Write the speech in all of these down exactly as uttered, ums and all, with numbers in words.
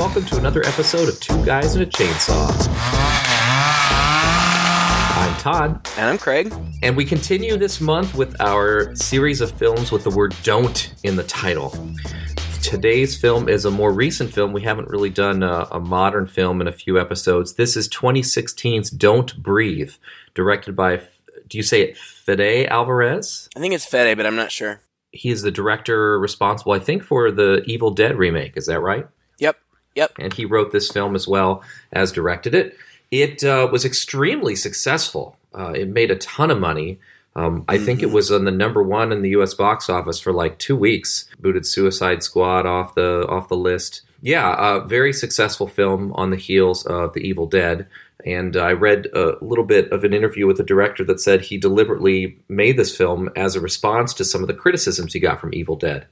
and welcome to another episode of Two Guys and a Chainsaw. I'm Todd. And I'm Craig. And we continue this month with our series of films with the word don't in the title. Today's film is a more recent film. We haven't really done a, a modern film in a few episodes. This is twenty sixteen's Don't Breathe, directed by, do you say it, Fede Alvarez? I think it's Fede, but I'm not sure. He is the director responsible, I think, for the Evil Dead remake. Is that right? Yep, yep. And he wrote this film as well as directed it. It uh, was extremely successful. Uh, it made a ton of money. Um, I think it was on the number one in the U S box office for like two weeks. Booted Suicide Squad off the off the list. Yeah, a very successful film on the heels of The Evil Dead. And I read a little bit of an interview with the director that said he deliberately made this film as a response to some of the criticisms he got from Evil Dead,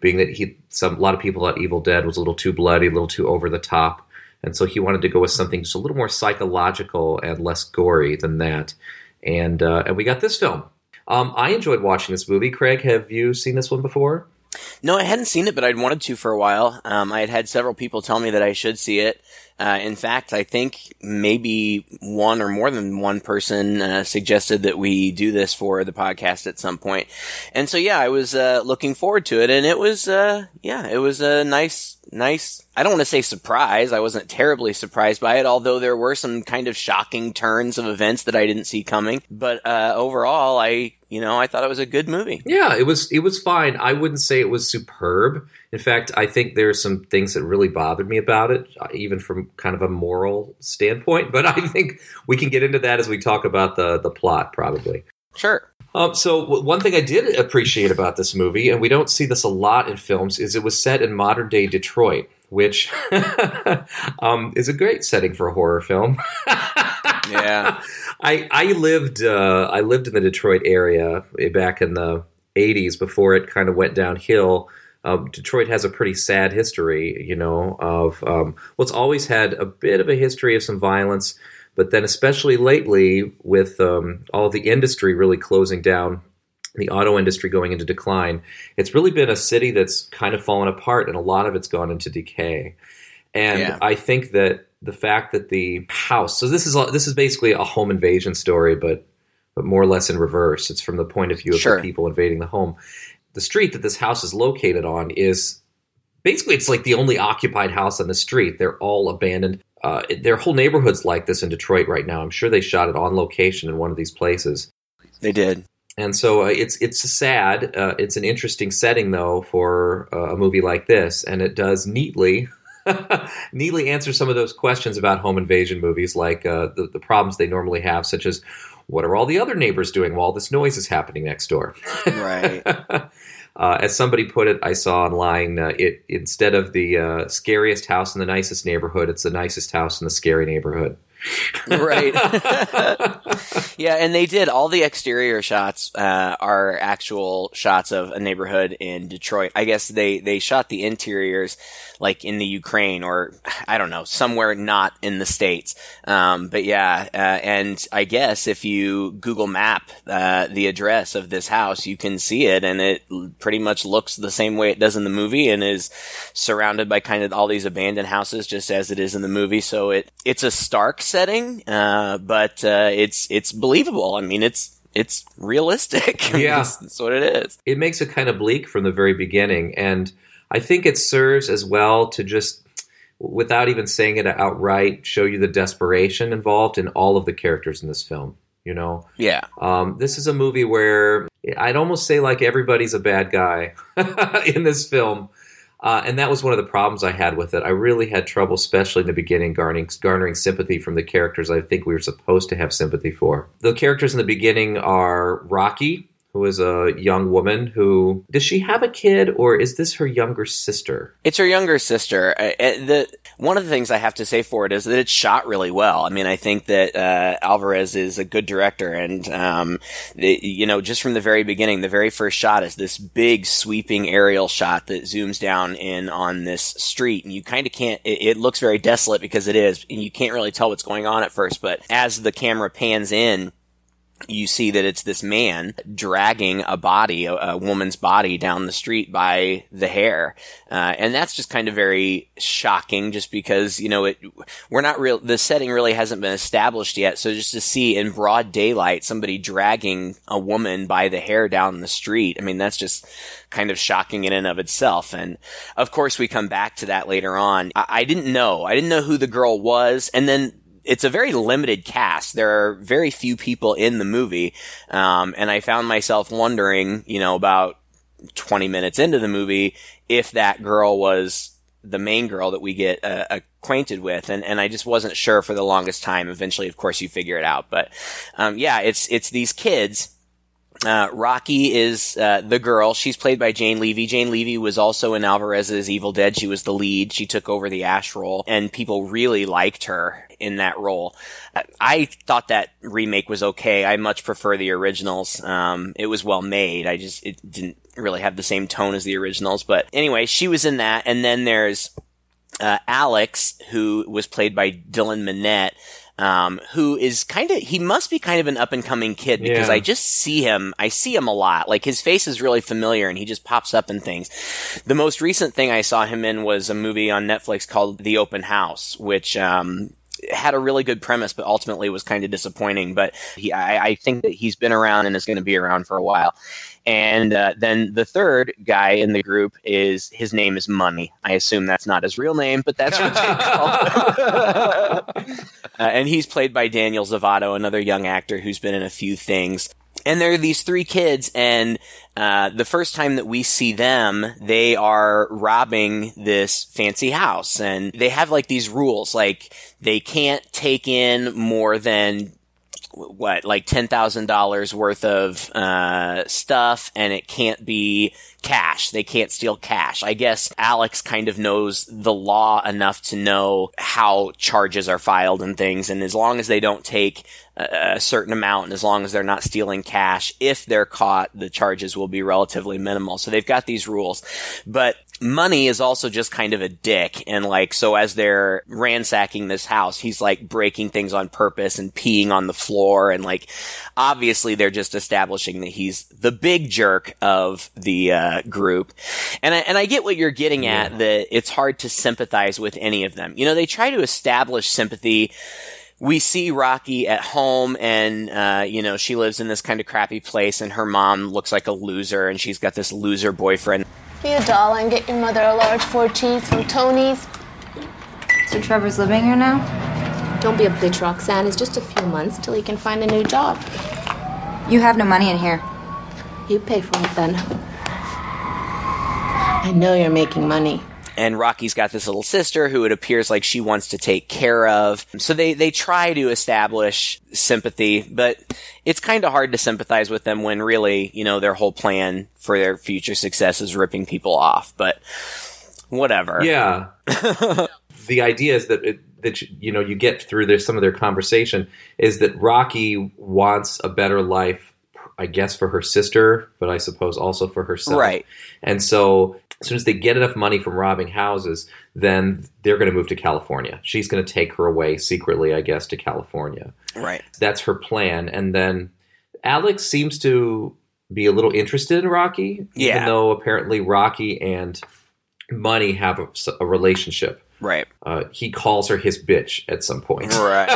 being that he some a lot of people thought Evil Dead was a little too bloody, a little too over the top. And so he wanted to go with something just a little more psychological and less gory than that. And uh, and we got this film. Um, I enjoyed watching this movie. Craig, have you seen this one before? No, I hadn't seen it, but I'd wanted to for a while. Um, I had had several people tell me that I should see it. Uh, in fact, I think maybe one or more than one person uh, suggested that we do this for the podcast at some point. And so, yeah, I was uh, looking forward to it, and it was, uh, yeah, it was a nice, nice. I don't want to say surprise. I wasn't terribly surprised by it, although there were some kind of shocking turns of events that I didn't see coming. But uh, overall, I, you know, I thought it was a good movie. Yeah, it was. It was fine. I wouldn't say it was superb. In fact, I think there are some things that really bothered me about it, even from kind of a moral standpoint. But I think we can get into that as we talk about the the plot, probably. Sure. Um, so one thing I did appreciate about this movie, and we don't see this a lot in films, is it was set in modern day Detroit, which um, is a great setting for a horror film. Yeah, I I lived uh, I lived in the Detroit area back in the eighties before it kind of went downhill. Um, Detroit has a pretty sad history, you know, of um, well, it's always had a bit of a history of some violence. But then especially lately with um, all the industry really closing down, the auto industry going into decline, it's really been a city that's kind of fallen apart and a lot of it's gone into decay. And yeah. I think that the fact that the house – so this is this is basically a home invasion story but but more or less in reverse. It's from the point of view of sure. the people invading the home. The street that this house is located on is – basically it's like the only occupied house on the street. They're all abandoned. Uh, their whole neighborhood's like this in Detroit right now. I'm sure they shot it on location in one of these places. They did. And so uh, it's it's sad. Uh, it's an interesting setting, though, for uh, a movie like this. And it does neatly neatly answer some of those questions about home invasion movies, like uh, the, the problems they normally have, such as, what are all the other neighbors doing while this noise is happening next door? Right. Uh, as somebody put it, I saw online, uh, it instead of the uh, scariest house in the nicest neighborhood, it's the nicest house in the scary neighborhood. Right. Yeah, and they did. All the exterior shots uh, are actual shots of a neighborhood in Detroit. I guess they, they shot the interiors like in the Ukraine or, I don't know, somewhere not in the States. Um, but yeah, uh, and I guess if you Google map uh, the address of this house, you can see it, and it pretty much looks the same way it does in the movie and is surrounded by kind of all these abandoned houses just as it is in the movie. So it it's a stark setting, uh, but uh, it's it's believable. I mean, it's it's realistic. Yeah, that's, that's what it is. It makes it kind of bleak from the very beginning, and I think it serves as well to just, without even saying it outright, show you the desperation involved in all of the characters in this film. You know? Yeah. Um, this is a movie where I'd almost say like everybody's a bad guy in this film. Uh, and that was one of the problems I had with it. I really had trouble, especially in the beginning, garnering, garnering sympathy from the characters I think we were supposed to have sympathy for. The characters in the beginning are Rocky, who is a young woman who... Does she have a kid, or is this her younger sister? It's her younger sister. I, I, the, one of the things I have to say for it is that it's shot really well. I mean, I think that uh, Alvarez is a good director, and, um, the, you know, just from the very beginning, the very first shot is this big sweeping aerial shot that zooms down in on this street, and you kind of can't... It, it looks very desolate because it is, and you can't really tell what's going on at first, but as the camera pans in, you see that it's this man dragging a body, a, a woman's body, down the street by the hair. Uh, and that's just kind of very shocking just because, you know, it, we're not real, the setting really hasn't been established yet. So just to see in broad daylight somebody dragging a woman by the hair down the street, I mean, that's just kind of shocking in and of itself. And of course, we come back to that later on. I, I didn't know. I didn't know who the girl was. And then it's a very limited cast. There are very few people in the movie. Um, and I found myself wondering, you know, about twenty minutes into the movie, if that girl was the main girl that we get uh, acquainted with. And, and I just wasn't sure for the longest time. Eventually, of course, you figure it out. But, um, yeah, it's, it's these kids. Uh, Rocky is, uh, the girl. She's played by Jane Levy. Jane Levy was also in Alvarez's Evil Dead. She was the lead. She took over the Ash role, and people really liked her in that role. I thought that remake was okay. I much prefer the originals. Um, it was well made. I just, it didn't really have the same tone as the originals. But anyway, she was in that. And then there's, uh, Alex, who was played by Dylan Minnette. Um, who is kind of, he must be kind of an up and coming kid because yeah. I just see him, I see him a lot. Like his face is really familiar and he just pops up in things. The most recent thing I saw him in was a movie on Netflix called The Open House, which, um, had a really good premise, but ultimately was kind of disappointing. But he, I, I think that he's been around and is going to be around for a while. And uh, then the third guy in the group is, his name is Money. I assume that's not his real name, but that's what they call him. uh, and he's played by Daniel Zavato, another young actor who's been in a few things. And there are these three kids, and uh the first time that we see them, they are robbing this fancy house. And they have, like, these rules. Like, they can't take in more than, what, like ten thousand dollars worth of uh stuff, and it can't be cash. They can't steal cash. I guess Alex kind of knows the law enough to know how charges are filed and things, and as long as they don't take a certain amount, and as long as they're not stealing cash, if they're caught, the charges will be relatively minimal. So they've got these rules. But Money is also just kind of a dick. And like, so as they're ransacking this house, he's like breaking things on purpose and peeing on the floor. And like, obviously they're just establishing that he's the big jerk of the uh, group. And I, and I get what you're getting at, yeah. that it's hard to sympathize with any of them. You know, they try to establish sympathy. We see Rocky at home, and, uh, you know, she lives in this kind of crappy place, and her mom looks like a loser, and she's got this loser boyfriend. Be a doll and get your mother a large four cheese from Tony's. So Trevor's living here now? Don't be a bitch, Roxanne. It's just a few months till he can find a new job. You have no money in here. You pay for it, then. I know you're making money. And Rocky's got this little sister who it appears like she wants to take care of. So they, they try to establish sympathy, but it's kind of hard to sympathize with them when really, you know, their whole plan for their future success is ripping people off. But whatever. Yeah. The idea is that, it, that you know, you get through their, some of their conversation is that Rocky wants a better life, I guess, for her sister, but I suppose also for herself. Right. And so as soon as they get enough money from robbing houses, then they're going to move to California. She's going to take her away secretly, I guess, to California. Right. That's her plan. And then Alex seems to be a little interested in Rocky, yeah. even though apparently Rocky and Money have a, a relationship. Right. Uh, he calls her his bitch at some point. Right,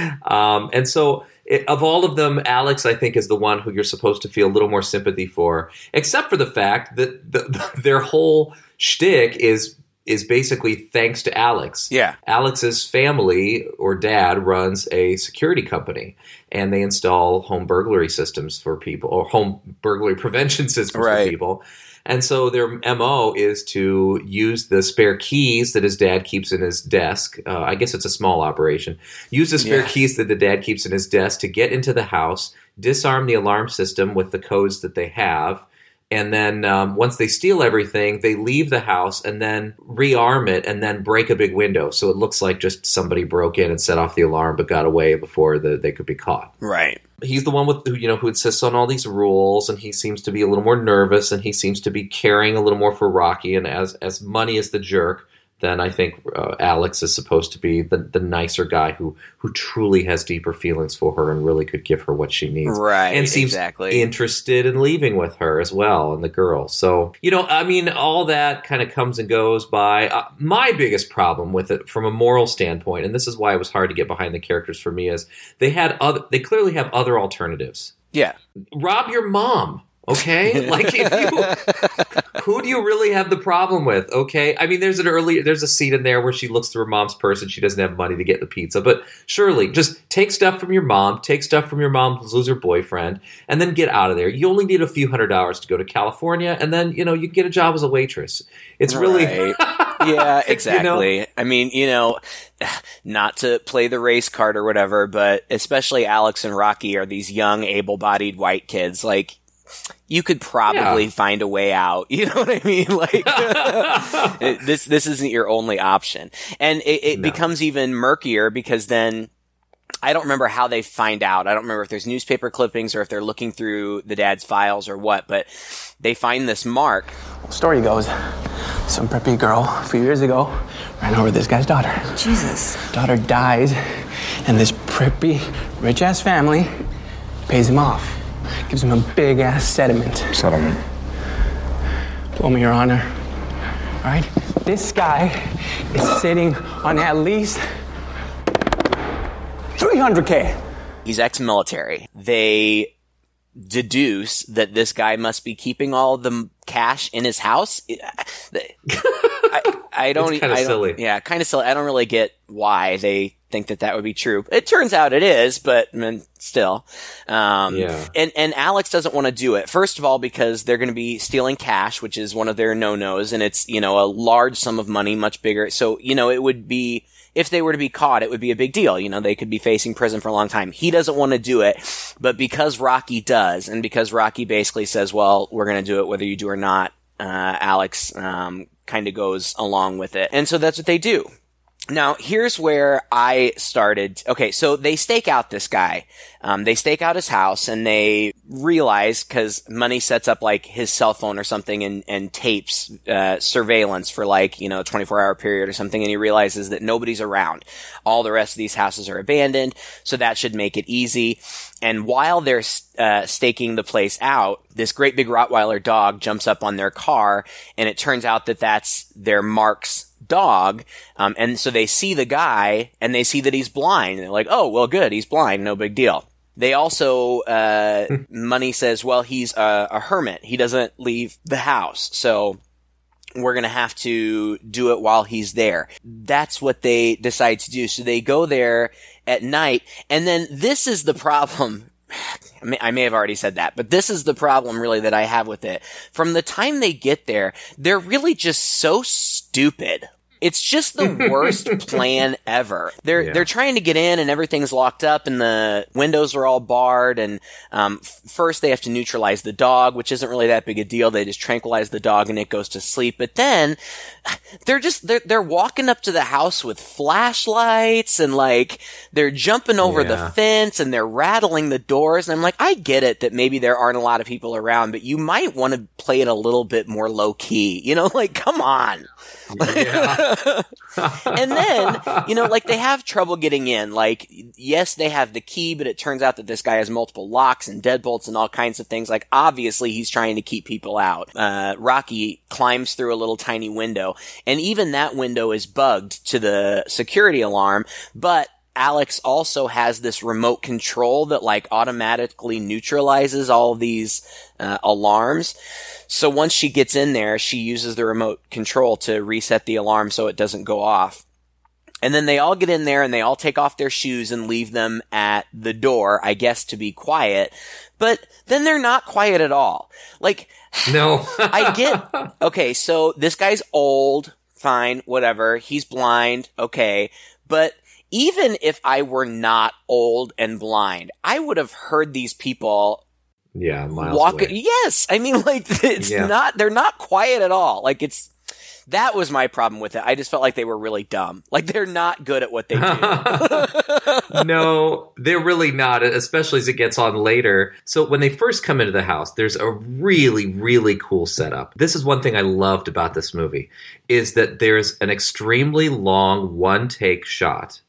right. um, and so... It, of all of them, Alex, I think, is the one who you're supposed to feel a little more sympathy for, except for the fact that the, the, their whole shtick is is basically thanks to Alex. Yeah. Alex's family or dad runs a security company, and they install home burglary systems for people, or home burglary prevention systems right. for people. And so their M O is to use the spare keys that his dad keeps in his desk. Uh, I guess it's a small operation. Use the spare yeah. keys that the dad keeps in his desk to get into the house, disarm the alarm system with the codes that they have. And then um, once they steal everything, they leave the house and then rearm it and then break a big window. So it looks like just somebody broke in and set off the alarm but got away before the, they could be caught. Right. He's the one with who you know who insists on all these rules, and he seems to be a little more nervous, and he seems to be caring a little more for Rocky. And as as Money is the jerk, then I think uh, Alex is supposed to be the, the nicer guy who, who truly has deeper feelings for her and really could give her what she needs. Right, and seems exactly. interested in leaving with her as well, and the girl. So, you know, I mean, all that kind of comes and goes by. Uh, my biggest problem with it from a moral standpoint, and this is why it was hard to get behind the characters for me, is they had other, they clearly have other alternatives. Yeah. Rob your mom. Okay, like if you, who do you really have the problem with? Okay, I mean, there's an early, there's a scene in there where she looks through her mom's purse and she doesn't have money to get the pizza. But surely, just take stuff from your mom, take stuff from your mom's loser boyfriend, and then get out of there. You only need a few hundred dollars to go to California, and then you know you can get a job as a waitress. It's right. really. Yeah, exactly. You know? I mean, you know, not to play the race card or whatever, but especially Alex and Rocky are these young, able-bodied white kids, like. You could probably yeah. find a way out. You know what I mean? Like this, this isn't your only option. And it, it no. becomes even murkier because then I don't remember how they find out. I don't remember if there's newspaper clippings or if they're looking through the dad's files or what, but they find this mark. Well, story goes, some preppy girl a few years ago ran over this guy's daughter. Jesus. Daughter dies and this preppy rich ass family pays him off. Gives him a big-ass sediment. Settlement. Blow me, Your Honor. All right? This guy is sitting on at least three hundred K. He's ex-military. They deduce that this guy must be keeping all the cash in his house. I, I don't... It's kind of silly. Yeah, kind of silly. I don't really get why they... think that that would be true. It turns out it is, but I mean, still. Um, yeah. and, and Alex doesn't want to do it. First of all, because they're going to be stealing cash, which is one of their no-nos. And it's, you know, a large sum of money, much bigger. So, you know, it would be, if they were to be caught, it would be a big deal. You know, they could be facing prison for a long time. He doesn't want to do it, but because Rocky does, and because Rocky basically says, well, we're going to do it whether you do or not, uh, Alex, um, kind of goes along with it. And so that's what they do. Now, here's where I started. Okay, so they stake out this guy. Um, they stake out his house, and they realize, because Money sets up, like, his cell phone or something and, and tapes uh, surveillance for, like, you know, a twenty-four hour period or something, and he realizes that nobody's around. All the rest of these houses are abandoned, so that should make it easy. And while they're uh, staking the place out, this great big Rottweiler dog jumps up on their car, and it turns out that that's their Mark's dog. Um, and so they see the guy and they see that he's blind. And they're like, oh, well, good. He's blind. No big deal. They also, uh, Money says, well, he's a, a hermit. He doesn't leave the house. So we're going to have to do it while he's there. That's what they decide to do. So they go there at night. And then this is the problem. I may, I may have already said that, but this is the problem really that I have with it. From the time they get there, they're really just so stupid. It's just the worst plan ever. They're yeah. they're trying to get in, and everything's locked up, and the windows are all barred. And um, f- first, they have to neutralize the dog, which isn't really that big a deal. They just tranquilize the dog, and it goes to sleep. But then they're just they're they're walking up to the house with flashlights, and like they're jumping over yeah. the fence, and they're rattling the doors. And I'm like, I get it that maybe there aren't a lot of people around, but you might want to play it a little bit more low key. You know, like come on. Yeah. And then, you know, like they have trouble getting in. Like, yes, they have the key, but it turns out that this guy has multiple locks and deadbolts and all kinds of things. Like, obviously, he's trying to keep people out. Uh, Rocky climbs through a little tiny window, and even that window is bugged to the security alarm, but Alex also has this remote control that like automatically neutralizes all these uh, alarms. So once she gets in there, she uses the remote control to reset the alarm so it doesn't go off. And then they all get in there and they all take off their shoes and leave them at the door, I guess, to be quiet. But then they're not quiet at all. Like, no, I get, okay, so this guy's old, fine, whatever. He's blind. Okay. But even if I were not old and blind, I would have heard these people yeah, miles walk. Away. Yes. I mean, like, it's yeah. not, they're not quiet at all. Like, it's, That was my problem with it. I just felt like they were really dumb. Like, they're not good at what they do. No, they're really not, especially as it gets on later. So when they first come into the house, there's a really, really cool setup. This is one thing I loved about this movie, is that there's an extremely long one-take shot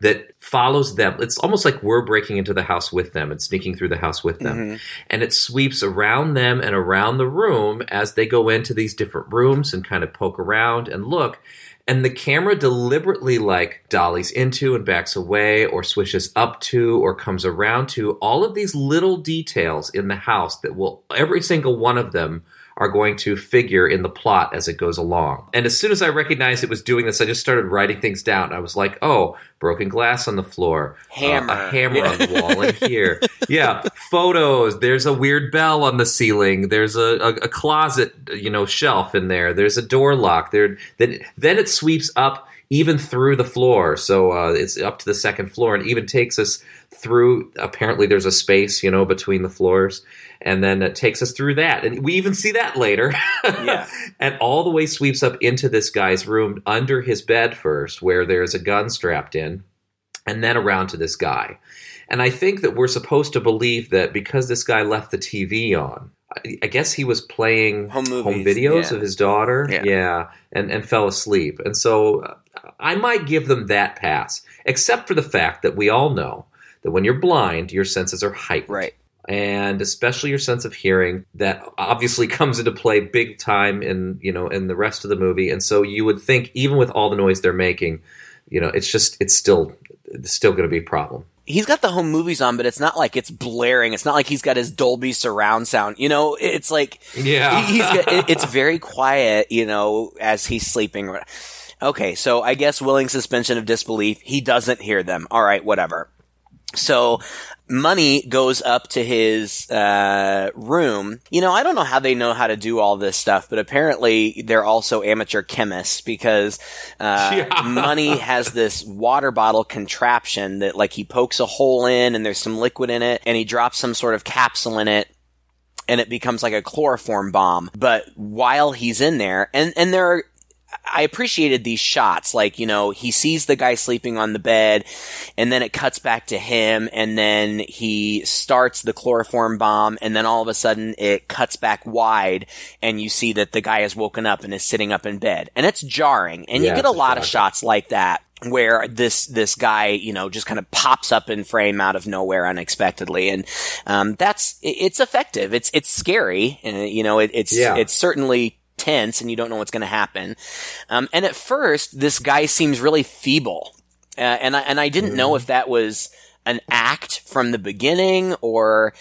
that follows them. It's almost like we're breaking into the house with them and sneaking through the house with them. Mm-hmm. And it sweeps around them and around the room as they go into these different rooms and kind of poke around and look. And the camera deliberately, like, dollies into and backs away or swishes up to or comes around to all of these little details in the house that will, every single one of them, are going to figure in the plot as it goes along. And as soon as I recognized it was doing this, I just started writing things down. I was like, oh, broken glass on the floor. Hammer. Uh, a hammer yeah. on the wall in here. Yeah, photos. There's a weird bell on the ceiling. There's a, a, a closet, you know, shelf in there. There's a door lock. There. Then, then it sweeps up even through the floor. So uh, it's up to the second floor and even takes us through, apparently there's a space, you know, between the floors. And then it takes us through that. And we even see that later. Yeah. And all the way sweeps up into this guy's room under his bed first, where there's a gun strapped in, and then around to this guy. And I think that we're supposed to believe that because this guy left the T V on, I guess he was playing home, movies, home videos yeah. of his daughter. Yeah. yeah and, and fell asleep. And so I might give them that pass, except for the fact that we all know that when you're blind, your senses are heightened. Right. And especially your sense of hearing, that obviously comes into play big time in, you know, in the rest of the movie. And so you would think, even with all the noise they're making, you know, it's just, it's still, it's still going to be a problem. He's got the home movies on, but it's not like it's blaring. It's not like he's got his Dolby surround sound. You know, it's like, yeah, he's got, it's very quiet, you know, as he's sleeping. Okay. So I guess willing suspension of disbelief. He doesn't hear them. All right, whatever. So Money goes up to his uh room. You know, I don't know how they know how to do all this stuff, but apparently they're also amateur chemists, because uh yeah. Money has this water bottle contraption that, like, he pokes a hole in and there's some liquid in it, and he drops some sort of capsule in it, and it becomes like a chloroform bomb. But while he's in there, and, and there are I appreciated these shots, like, you know, he sees the guy sleeping on the bed, and then it cuts back to him, and then he starts the chloroform bomb, and then all of a sudden it cuts back wide, and you see that the guy has woken up and is sitting up in bed. And it's jarring, and yeah, you get a lot exactly. of shots like that, where this this guy, you know, just kind of pops up in frame out of nowhere unexpectedly. And um, that's, it's effective. It's it's scary, and, you know, it, it's yeah. it's certainly tense, and you don't know what's going to happen. Um, and at first, this guy seems really feeble. Uh, and I, and I didn't mm. know if that was an act from the beginning, or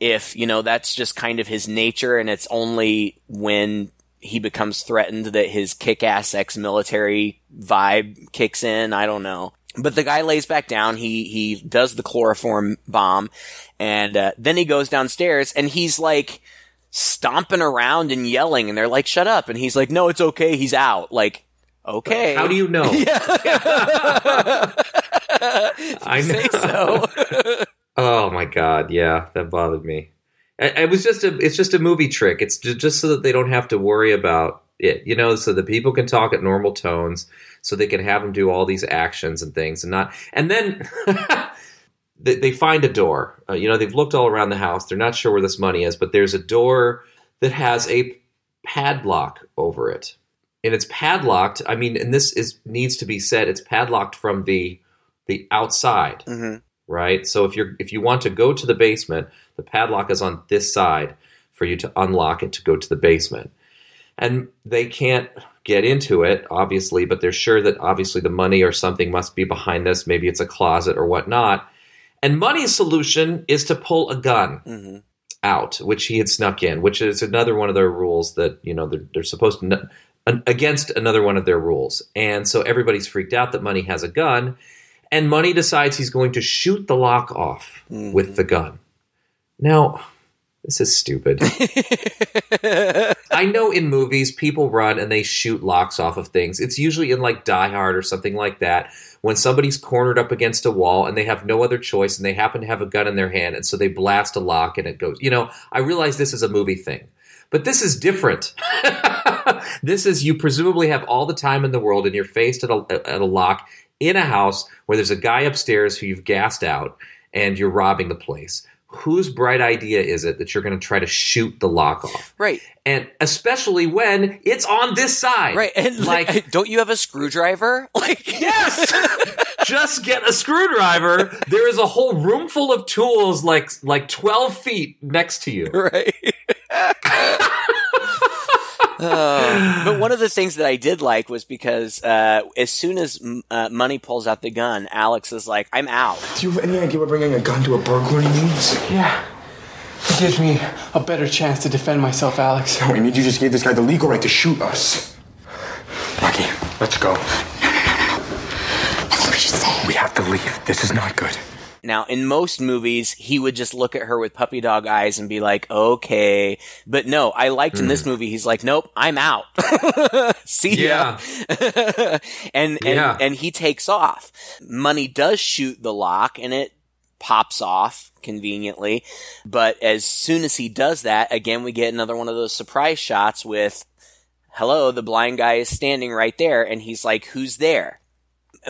if, you know, that's just kind of his nature, and it's only when he becomes threatened that his kick-ass ex-military vibe kicks in. I don't know. But the guy lays back down. He, he does the chloroform bomb, and uh, then he goes downstairs, and he's like stomping around and yelling, and they're like, shut up, and he's like, no, it's okay, he's out. Like, okay, how do you know? I know. Say so. Oh my god, yeah, that bothered me. It was just a it's just a movie trick. It's just so that they don't have to worry about it, you know, so that people can talk at normal tones, so they can have them do all these actions and things, and not and then they find a door. Uh, you know, they've looked all around the house. They're not sure where this money is, but there's a door that has a padlock over it. And it's padlocked. I mean, and this is needs to be said, it's padlocked from the the outside, mm-hmm. right? So if you're if you want to go to the basement, the padlock is on this side for you to unlock it to go to the basement. And they can't get into it, obviously, but they're sure that obviously the money or something must be behind this. Maybe it's a closet or whatnot. And Money's solution is to pull a gun mm-hmm. out, which he had snuck in, which is another one of their rules that, you know, they're, they're supposed to n- against another one of their rules. And so everybody's freaked out that Money has a gun, and Money decides he's going to shoot the lock off mm-hmm. with the gun. Now, this is stupid. I know in movies people run and they shoot locks off of things. It's usually in like Die Hard or something like that, when somebody's cornered up against a wall and they have no other choice and they happen to have a gun in their hand, and so they blast a lock and it goes. You know, I realize this is a movie thing, but this is different. This is, you presumably have all the time in the world and you're faced at a, at a lock in a house where there's a guy upstairs who you've gassed out and you're robbing the place. Whose bright idea is it that you're going to try to shoot the lock off? Right. And especially when it's on this side. Right. And like, like don't you have a screwdriver? Like, yes. Just get a screwdriver. There is a whole room full of tools, like, like twelve feet next to you. Right. Uh, but one of the things that I did like was because uh, as soon as uh, Money pulls out the gun, Alex is like, I'm out. Do you have any idea what bringing a gun to a burglary means? Yeah. It gives me a better chance to defend myself, Alex. No, I mean, you just gave this guy the legal right to shoot us. Rocky, let's go. No, no, no, no. I think we should stay. We have to leave. This is not good. Now, in most movies, he would just look at her with puppy dog eyes and be like, okay. But no, I liked mm. in this movie, he's like, nope, I'm out. See ya. Yeah. and, and, yeah. and he takes off. Money does shoot the lock and it pops off conveniently. But as soon as he does that, again, we get another one of those surprise shots with, hello, the blind guy is standing right there. And he's like, who's there?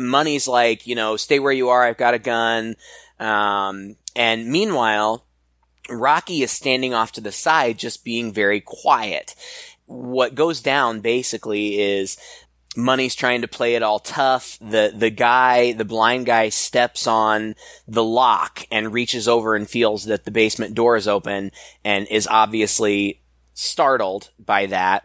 Money's like, you know, stay where you are. I've got a gun. Um, and meanwhile, Rocky is standing off to the side, just being very quiet. What goes down basically is Money's trying to play it all tough. The, the guy, the blind guy steps on the lock and reaches over and feels that the basement door is open and is obviously startled by that.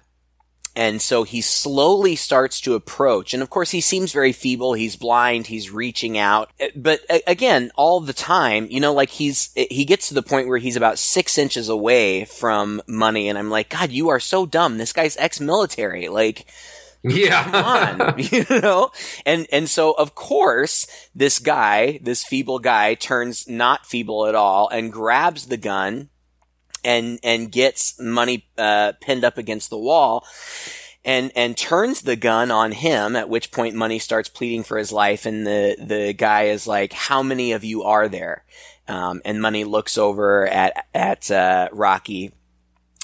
And so he slowly starts to approach. And of course, he seems very feeble. He's blind. He's reaching out. But again, all the time, you know, like he's, he gets to the point where he's about six inches away from Money. And I'm like, God, you are so dumb. This guy's ex-military. Like, yeah, come on, you know? And, and so of course, this guy, this feeble guy turns not feeble at all and grabs the gun. And, and gets Money, uh, pinned up against the wall and, and turns the gun on him, at which point Money starts pleading for his life. And the, the guy is like, how many of you are there? Um, and Money looks over at, at, uh, Rocky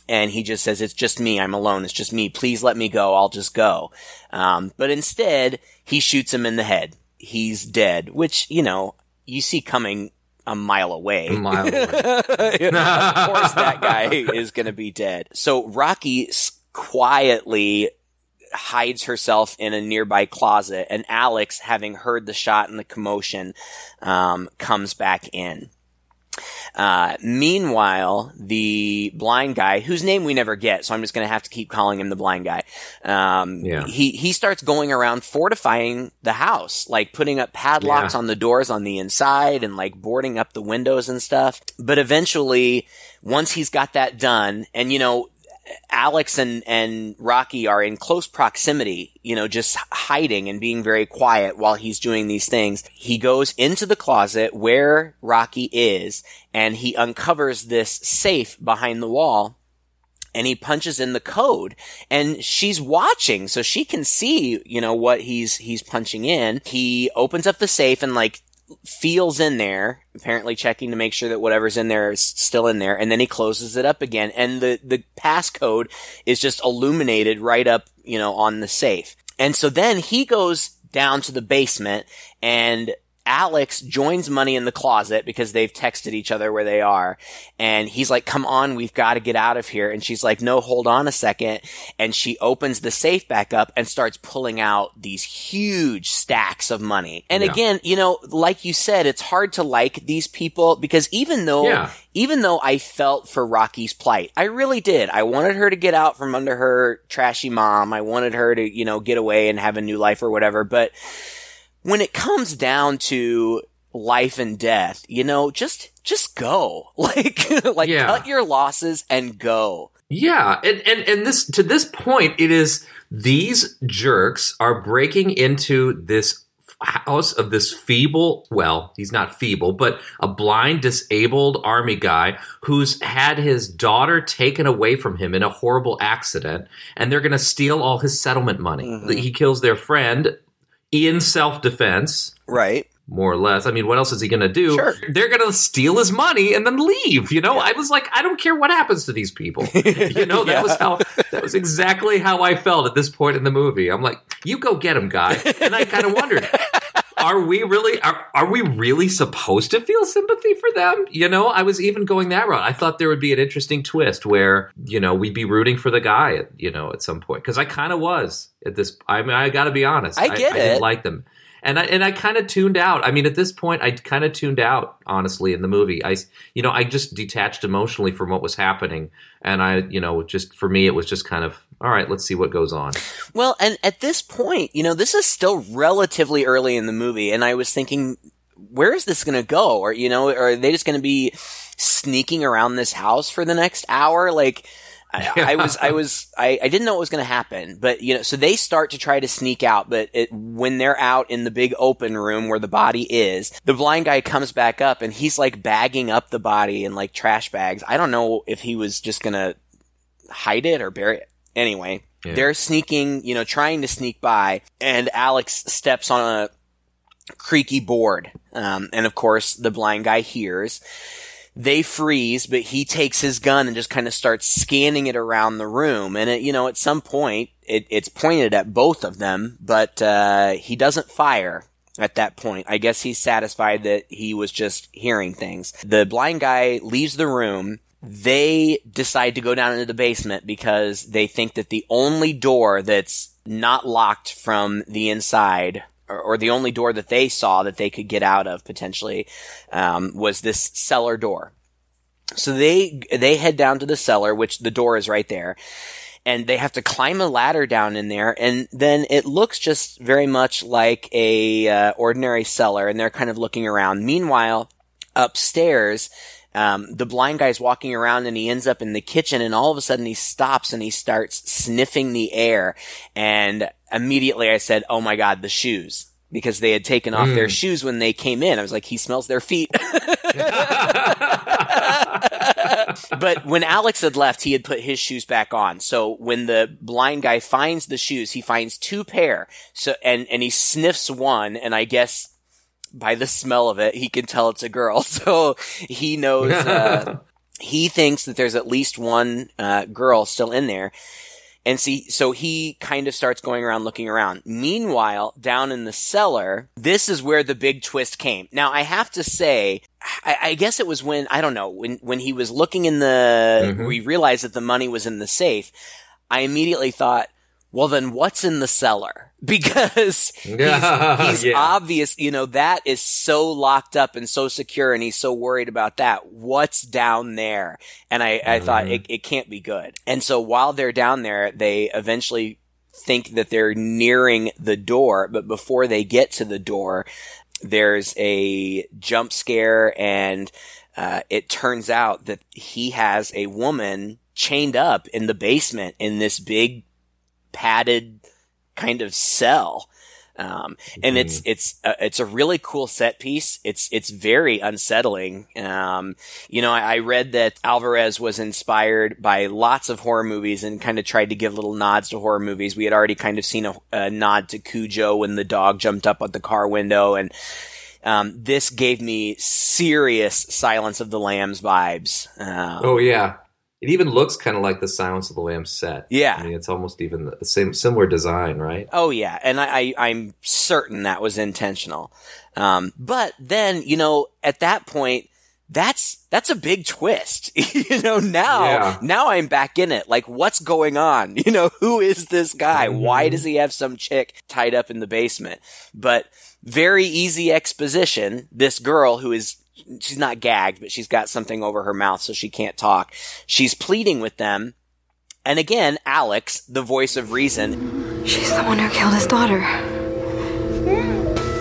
and he just says, it's just me. I'm alone. It's just me. Please let me go. I'll just go. Um, but instead he shoots him in the head. He's dead, which, you know, you see coming a mile away. A mile away. You know, of course that guy is going to be dead. So Rocky quietly hides herself in a nearby closet, and Alex, having heard the shot and the commotion, um, comes back in. Uh, meanwhile, the blind guy, whose name we never get, so I'm just going to have to keep calling him the blind guy. Um, yeah. he, he starts going around fortifying the house, like putting up padlocks yeah. on the doors on the inside and like boarding up the windows and stuff. But eventually, once he's got that done, and you know, Alex and, and Rocky are in close proximity, you know, just hiding and being very quiet while he's doing these things. He goes into the closet where Rocky is and he uncovers this safe behind the wall and he punches in the code and she's watching so she can see, you know, what he's, he's punching in. He opens up the safe and like feels in there, apparently checking to make sure that whatever's in there is still in there, and then he closes it up again, and the, the passcode is just illuminated right up, you know, on the safe. And so then he goes down to the basement, and Alex joins Money in the closet because they've texted each other where they are, and he's like, come on, we've got to get out of here. And she's like, no, hold on a second. And she opens the safe back up and starts pulling out these huge stacks of money. And yeah. again, you know, like you said, it's hard to like these people because even though yeah. even though I felt for Rocky's plight, I really did. I wanted her to get out from under her trashy mom. I wanted her to, you know, get away and have a new life or whatever. But when it comes down to life and death, you know, just, just go. Like, like yeah. cut your losses and go. Yeah. And, and, and this, to this point, it is these jerks are breaking into this house of this feeble, well, he's not feeble, but a blind, disabled army guy who's had his daughter taken away from him in a horrible accident. And they're going to steal all his settlement money. Mm-hmm. He kills their friend in self-defense. Right. more or less. I mean, what else is he going to do? Sure. They're going to steal his money and then leave. You know, yeah. I was like, I don't care what happens to these people. You know, that yeah. was how, that was exactly how I felt at this point in the movie. I'm like, you go get him, guy. And I kind of wondered, are we really, are, are we really supposed to feel sympathy for them? You know, I was even going that route. I thought there would be an interesting twist where, you know, we'd be rooting for the guy, at, you know, at some point. Because I kind of was at this, I mean, I got to be honest. I get I, it. I didn't like them. And I and I kind of tuned out. I mean, at this point, I kind of tuned out, honestly, in the movie. I, you know, I just detached emotionally from what was happening. And I, you know, just for me, it was just kind of, all right, let's see what goes on. Well, and at this point, you know, this is still relatively early in the movie. And I was thinking, where is this going to go? Or, you know, are they just going to be sneaking around this house for the next hour? Like... I, I was, I was, I, I didn't know what was going to happen, but you know, so they start to try to sneak out, but it, when they're out in the big open room where the body is, the blind guy comes back up and he's like bagging up the body in like trash bags. I don't know if he was just going to hide it or bury it. Anyway, yeah. They're sneaking, you know, trying to sneak by, and Alex steps on a creaky board. Um, and of course the blind guy hears. They freeze, but he takes his gun and just kind of starts scanning it around the room. And, it, you know, at some point, it, it's pointed at both of them, but uh, he doesn't fire at that point. I guess he's satisfied that he was just hearing things. The blind guy leaves the room. They decide to go down into the basement because they think that the only door that's not locked from the inside, or the only door that they saw that they could get out of potentially, um, was this cellar door. So they, they head down to the cellar, which the door is right there, and they have to climb a ladder down in there. And then it looks just very much like a, uh, ordinary cellar, and they're kind of looking around. Meanwhile, upstairs, Um, the blind guy's walking around and he ends up in the kitchen, and all of a sudden he stops and he starts sniffing the air. And immediately I said, oh my God, the shoes, because they had taken off mm. their shoes when they came in. I was like, he smells their feet. But when Alex had left, he had put his shoes back on. So when the blind guy finds the shoes, he finds two pair. So, and, and he sniffs one, and I guess by the smell of it, he can tell it's a girl. So he knows, uh, he thinks that there's at least one, uh, girl still in there. And see, so he kind of starts going around looking around. Meanwhile, down in the cellar, this is where the big twist came. Now, I have to say, I, I guess it was when, I don't know, when, when he was looking in the, mm-hmm. we realized that the money was in the safe. I immediately thought, well, then what's in the cellar? Because he's, he's yeah. obvious, you know, that is so locked up and so secure, and he's so worried about that. What's down there? And I, I mm. thought it, it can't be good. And so while they're down there, they eventually think that they're nearing the door. But before they get to the door, there's a jump scare, and uh, it turns out that he has a woman chained up in the basement in this big padded kind of cell. Um, and it's, it's, uh, it's a really cool set piece. It's, it's very unsettling. Um, you know, I, I read that Alvarez was inspired by lots of horror movies and kind of tried to give little nods to horror movies. We had already kind of seen a, a nod to Cujo when the dog jumped up at the car window. And, um, this gave me serious Silence of the Lambs vibes. Um, oh yeah. It even looks kind of like the Silence of the Lambs set. Yeah. I mean, it's almost even the same, similar design, right? Oh, yeah. And I, I, I'm certain that was intentional. Um, but then, you know, at that point, that's, that's a big twist. you know, now, yeah. now I'm back in it. Like, what's going on? You know, who is this guy? Mm-hmm. Why does he have some chick tied up in the basement? But very easy exposition. This girl who is, she's not gagged, but she's got something over her mouth, so she can't talk. She's pleading with them. And again, Alex, the voice of reason. She's the one who killed his daughter.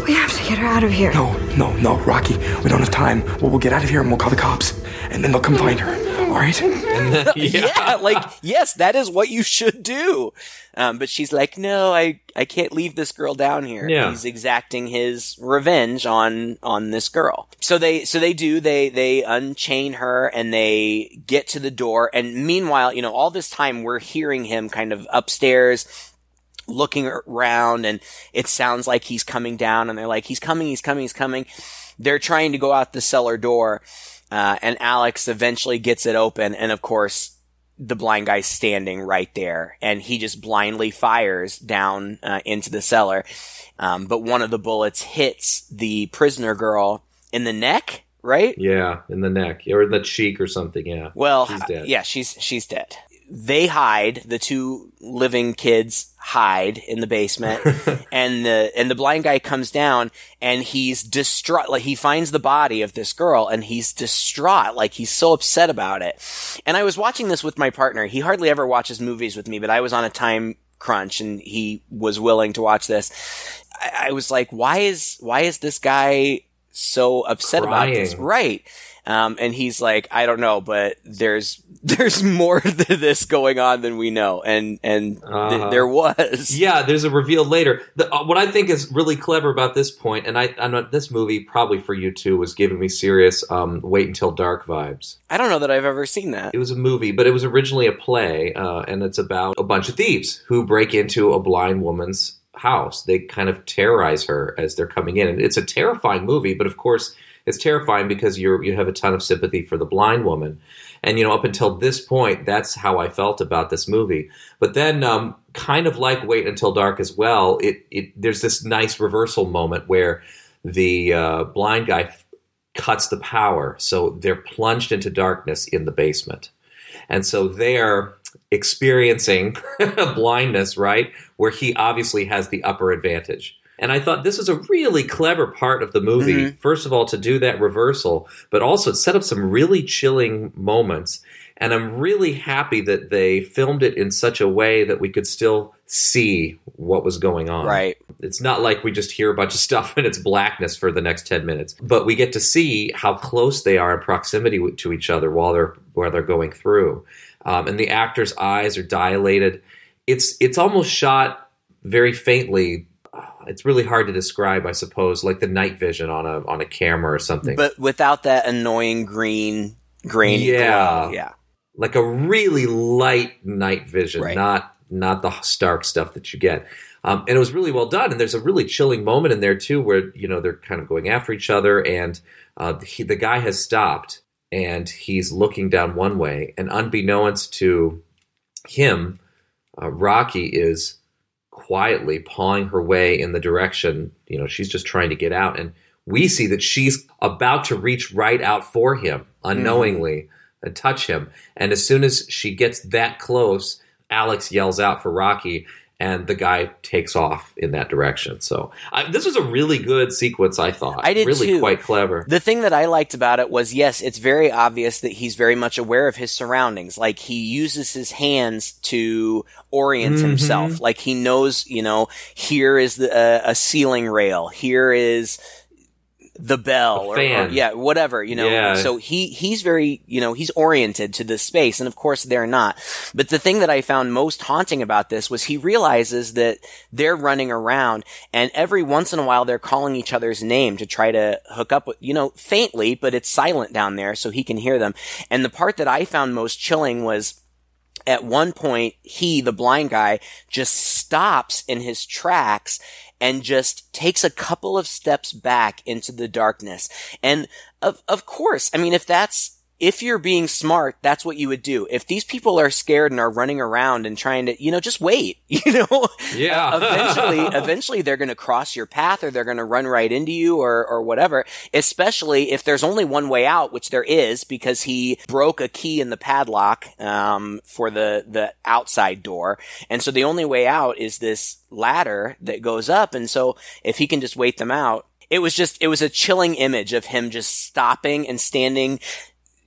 We have to get her out of here. No, no, no, Rocky. We don't have time. We'll, we'll get out of here and we'll call the cops. And then they'll come find her. All right? And then, yeah. yeah, like, yes, that is what you should do. Um, but she's like, no, I, I can't leave this girl down here. Yeah. He's exacting his revenge on, on this girl. So they, so they do, they, they unchain her and they get to the door. And meanwhile, you know, all this time we're hearing him kind of upstairs, looking around, and it sounds like he's coming down, and they're like, he's coming, he's coming, he's coming. They're trying to go out the cellar door, uh, and Alex eventually gets it open, and of course, the blind guy's standing right there, and he just blindly fires down uh, into the cellar. Um, but one of the bullets hits the prisoner girl in the neck, right? Yeah, in the neck, or in the cheek or something, yeah. Well, she's dead. yeah, she's she's dead. They hide, the two living kids hide in the basement, and the and the blind guy comes down, and he's distraught. Like, he finds the body of this girl, and he's distraught. Like, he's so upset about it. And I was watching this with my partner. He hardly ever watches movies with me, but I was on a time crunch, and he was willing to watch this. I, I was like, why is why is this guy so upset Crying. about this? Right. Um, and he's like, I don't know, but there's, there's more to this going on than we know. And, and uh, th- there was. Yeah. There's a reveal later. The, uh, what I think is really clever about this point, and I, I'm not, this movie probably for you too was giving me serious, um, Wait Until Dark vibes. I don't know that I've ever seen that. It was a movie, but it was originally a play. Uh, and it's about a bunch of thieves who break into a blind woman's house. They kind of terrorize her as they're coming in. And it's a terrifying movie, but of course, it's terrifying because you you have a ton of sympathy for the blind woman. And, you know, up until this point, that's how I felt about this movie. But then, um, kind of like Wait Until Dark as well, it, it there's this nice reversal moment where the uh, blind guy f- cuts the power. So they're plunged into darkness in the basement. And so they're experiencing blindness, right, where he obviously has the upper advantage. And I thought this was a really clever part of the movie, mm-hmm. first of all, to do that reversal, but also it set up some really chilling moments. And I'm really happy that they filmed it in such a way that we could still see what was going on. Right. It's not like we just hear a bunch of stuff and it's blackness for the next ten minutes. But we get to see how close they are in proximity to each other while they're, while they're going through. Um, and the actor's eyes are dilated. It's, it's almost shot very faintly. It's really hard to describe, I suppose, like the night vision on a on a camera or something. But without that annoying green, grainy yeah. glow. Yeah. Like a really light night vision, right. not not the stark stuff that you get. Um, and it was really well done. And there's a really chilling moment in there, too, where, you know, they're kind of going after each other. And uh, he, the guy has stopped, and he's looking down one way. And unbeknownst to him, uh, Rocky is quietly pawing her way in the direction, you know, she's just trying to get out. And we see that she's about to reach right out for him unknowingly mm-hmm. and touch him. And as soon as she gets that close, Alex yells out for Rocky, and the guy takes off in that direction. So I, this was a really good sequence, I thought. I did really too. Quite clever. The thing that I liked about it was, yes, it's very obvious that he's very much aware of his surroundings. Like, he uses his hands to orient mm-hmm. himself. Like, he knows, you know, here is the, uh, a ceiling rail. Here is the bell, or, or yeah, whatever, you know, yeah. So he, he's very, you know, he's oriented to this space. And of course they're not. But the thing that I found most haunting about this was he realizes that they're running around, and every once in a while they're calling each other's name to try to hook up with, you know, faintly, but it's silent down there so he can hear them. And the part that I found most chilling was at one point, he, the blind guy, just stops in his tracks and just takes a couple of steps back into the darkness. And of, of course, I mean, if that's, if you're being smart, that's what you would do. If these people are scared and are running around and trying to, you know, just wait, you know, yeah. eventually, eventually they're going to cross your path, or they're going to run right into you, or, or whatever, especially if there's only one way out, which there is, because he broke a key in the padlock, um, for the, the outside door. And so the only way out is this ladder that goes up. And so if he can just wait them out, it was just, it was a chilling image of him just stopping and standing,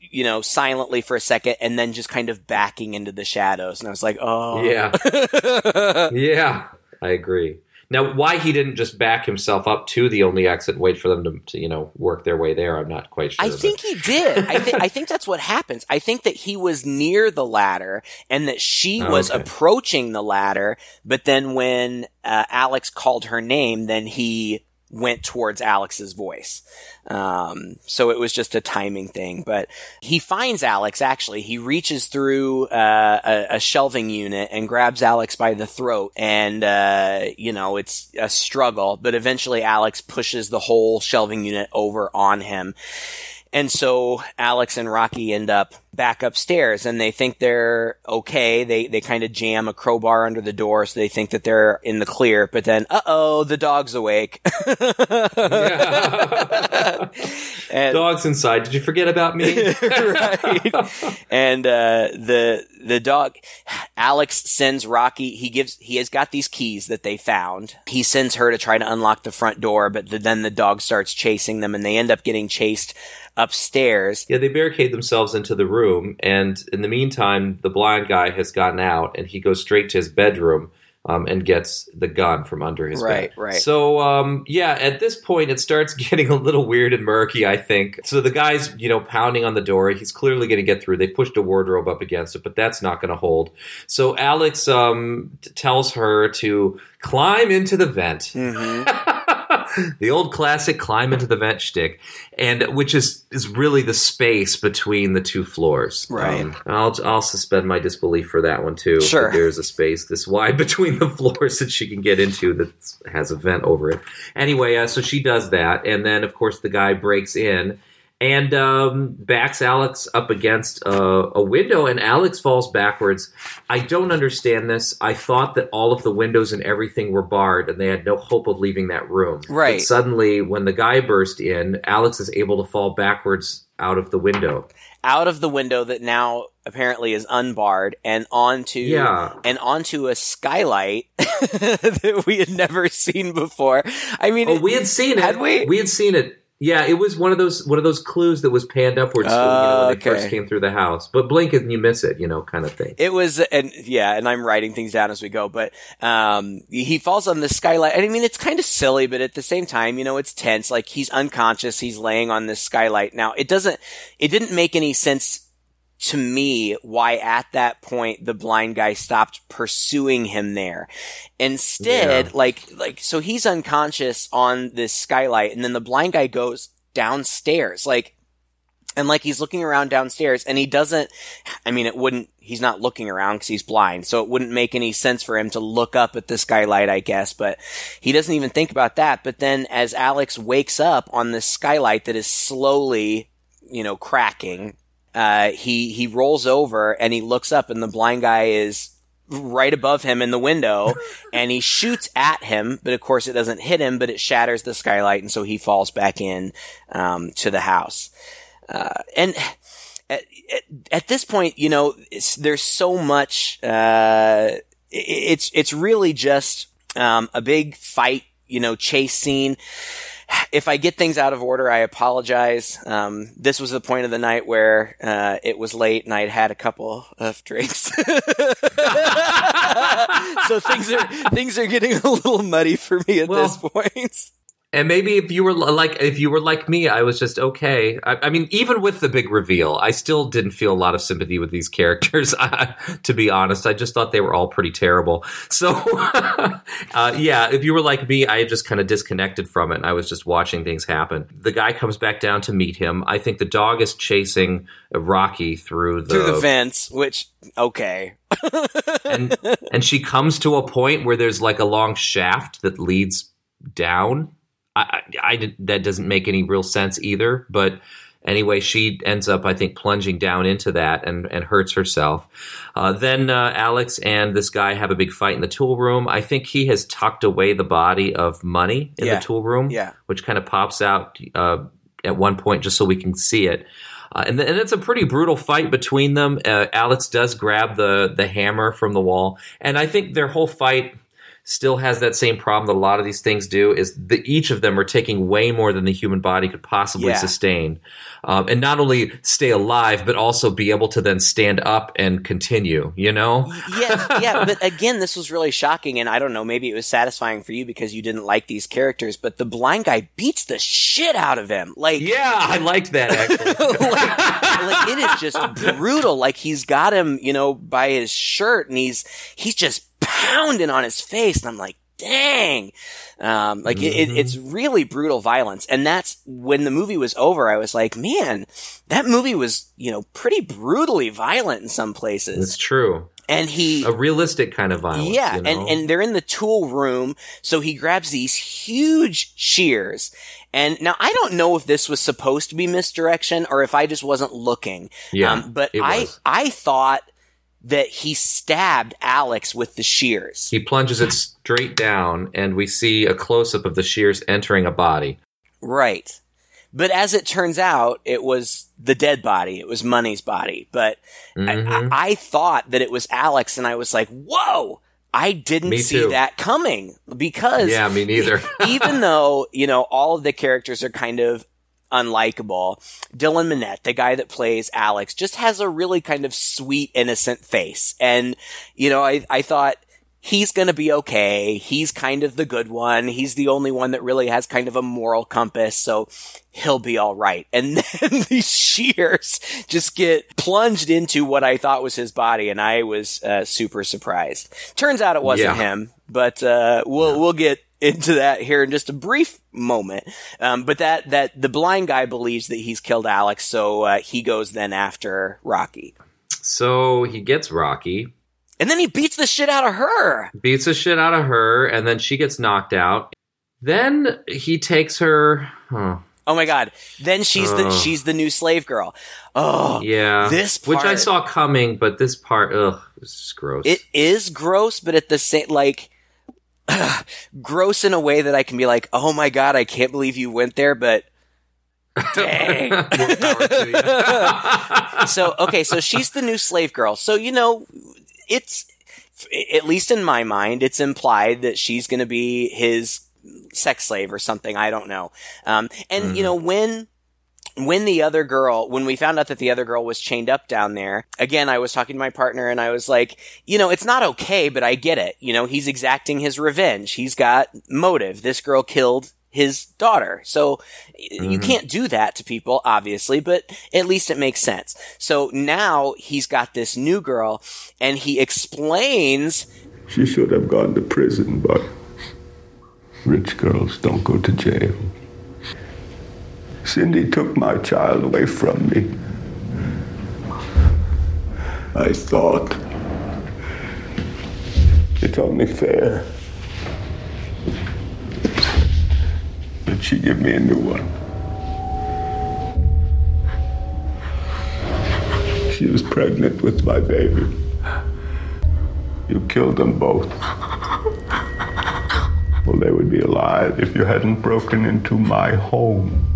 you know, silently for a second, and then just kind of backing into the shadows. And I was like, oh. Yeah. yeah, I agree. Now, why he didn't just back himself up to the only exit, wait for them to, to you know, work their way there, I'm not quite sure. I think but. he did. I, th- I think that's what happens. I think that he was near the ladder, and that she oh, was okay. approaching the ladder, but then when uh, Alex called her name, then he went towards Alex's voice. Um, so it was just a timing thing, but he finds Alex. Actually, he reaches through, uh, a, a shelving unit and grabs Alex by the throat. And, uh, you know, it's a struggle, but eventually Alex pushes the whole shelving unit over on him. And so Alex and Rocky end up back upstairs, and they think they're okay. They they kind of jam a crowbar under the door, so they think that they're in the clear. But then, uh-oh, the dog's awake. And, dog's inside. Did you forget about me? Right. And uh, the the dog, Alex sends Rocky. He gives. He has got these keys that they found. He sends her to try to unlock the front door, but the, then the dog starts chasing them, and they end up getting chased upstairs. Yeah, they barricade themselves into the room, and in the meantime, the blind guy has gotten out, and he goes straight to his bedroom um, and gets the gun from under his right, bed. Right, right. So, um, yeah, at this point, it starts getting a little weird and murky, I think. So the guy's, you know, pounding on the door. He's clearly going to get through. They pushed a wardrobe up against it, but that's not going to hold. So Alex um, tells her to climb into the vent. Mm-hmm. The old classic climb into the vent shtick, and which is, is really the space between the two floors. Right. Um, I'll I'll suspend my disbelief for that one too. Sure. There's a space this wide between the floors that she can get into that has a vent over it. Anyway, uh, so she does that, and then of course the guy breaks in and um, backs Alex up against uh, a window, and Alex falls backwards. I don't understand this. I thought that all of the windows and everything were barred, and they had no hope of leaving that room. Right. But suddenly, when the guy burst in, Alex is able to fall backwards out of the window. Out of the window that now apparently is unbarred, and onto yeah. and onto a skylight that we had never seen before. I mean, oh, it, we had seen it. Had we? We had seen it. Yeah, it was one of those one of those clues that was panned upwards uh, you know, when okay. they first came through the house. But blink and you miss it, you know, kind of thing. It was, and yeah, and I'm writing things down as we go. But um, he falls on the skylight. I mean, it's kind of silly, but at the same time, you know, it's tense. Like, he's unconscious. He's laying on this skylight. Now, it doesn't. It didn't make any sense to me why at that point the blind guy stopped pursuing him there. Instead, yeah. like, like, so he's unconscious on this skylight, and then the blind guy goes downstairs, like, and like he's looking around downstairs, and he doesn't, I mean, it wouldn't, he's not looking around because he's blind, so it wouldn't make any sense for him to look up at the skylight, I guess, but he doesn't even think about that. But then as Alex wakes up on this skylight that is slowly, you know, cracking, Uh, he, he rolls over and he looks up, and the blind guy is right above him in the window, and he shoots at him, but of course it doesn't hit him, but it shatters the skylight. And so he falls back in, um, to the house. Uh, and at, at, at this point, you know, it's, there's so much, uh, it, it's, it's really just, um, a big fight, you know, chase scene. If I get things out of order, I apologize. Um, this was the point of the night where uh, it was late and I'd had a couple of drinks. So things are things are getting a little muddy for me at well, this point. And maybe if you were like if you were like me, I was just okay. I, I mean, even with the big reveal, I still didn't feel a lot of sympathy with these characters. I, to be honest, I just thought they were all pretty terrible. So, uh, yeah, if you were like me, I just kind of disconnected from it, and I was just watching things happen. The guy comes back down to meet him. I think the dog is chasing Rocky through the through the vents, which okay. and and she comes to a point where there's like a long shaft that leads down. I, I, I, that doesn't make any real sense either. But anyway, she ends up, I think, plunging down into that and, and hurts herself. Uh, then uh, Alex and this guy have a big fight in the tool room. I think he has tucked away the body of Money in yeah. the tool room, yeah. which kind of pops out uh, at one point just so we can see it. Uh, and, th- and it's a pretty brutal fight between them. Uh, Alex does grab the, the hammer from the wall. And I think their whole fight still has that same problem that a lot of these things do, is that each of them are taking way more than the human body could possibly yeah. sustain. Um, and not only stay alive, but also be able to then stand up and continue, you know? Yes, yeah, but again, this was really shocking, and I don't know, maybe it was satisfying for you because you didn't like these characters, but the blind guy beats the shit out of him. Like, yeah, I liked that, actually. Like, like, it is just brutal. Like, he's got him, you know, by his shirt, and he's he's just pounding on his face, and I'm like, dang. Um, like mm-hmm. it, it's really brutal violence. And that's when the movie was over. I was like, man, that movie was, you know, pretty brutally violent in some places. That's true. And he, a realistic kind of violence. Yeah. You know? And, and they're in the tool room. So he grabs these huge shears. And now I don't know if this was supposed to be misdirection or if I just wasn't looking. Yeah. Um, but I, I thought that he stabbed Alex with the shears. He plunges it straight down, and we see a close-up of the shears entering a body. Right. But as it turns out, it was the dead body. It was Money's body. But mm-hmm. I, I thought that it was Alex, and I was like, whoa! I didn't me see too. that coming. Because yeah, me neither. Even though, you know, all of the characters are kind of unlikable, Dylan Minnette, the guy that plays Alex, just has a really kind of sweet, innocent face. And, you know, I, I thought he's going to be okay. He's kind of the good one. He's the only one that really has kind of a moral compass. So he'll be all right. And then these shears just get plunged into what I thought was his body. And I was uh, super surprised. Turns out it wasn't yeah. him, but uh, we'll, yeah. we'll get into that here in just a brief moment. Um, but that, that the blind guy believes that he's killed Alex. So uh, he goes then after Rocky. So he gets Rocky. And then he beats the shit out of her. Beats the shit out of her. And then she gets knocked out. Then he takes her. Huh. Oh my God. Then she's oh. the, she's the new slave girl. Oh yeah. This part, which I saw coming, but this part, ugh, this is gross. It is gross, but at the same, like, Uh, gross in a way that I can be like, oh my God, I can't believe you went there, but dang. So, okay, so she's the new slave girl. So, you know, it's, at least in my mind, it's implied that she's going to be his sex slave or something. I don't know. Um, and, mm. you know, when... When the other girl, when we found out that the other girl was chained up down there, again, I was talking to my partner and I was like, you know, it's not okay, but I get it. You know, he's exacting his revenge. He's got motive. This girl killed his daughter. So mm-hmm. you can't do that to people, obviously, but at least it makes sense. So now he's got this new girl and he explains. She should have gone to prison, but rich girls don't go to jail. Cindy took my child away from me. I thought it's only fair that she give me a new one. She was pregnant with my baby. You killed them both. Well, they would be alive if you hadn't broken into my home.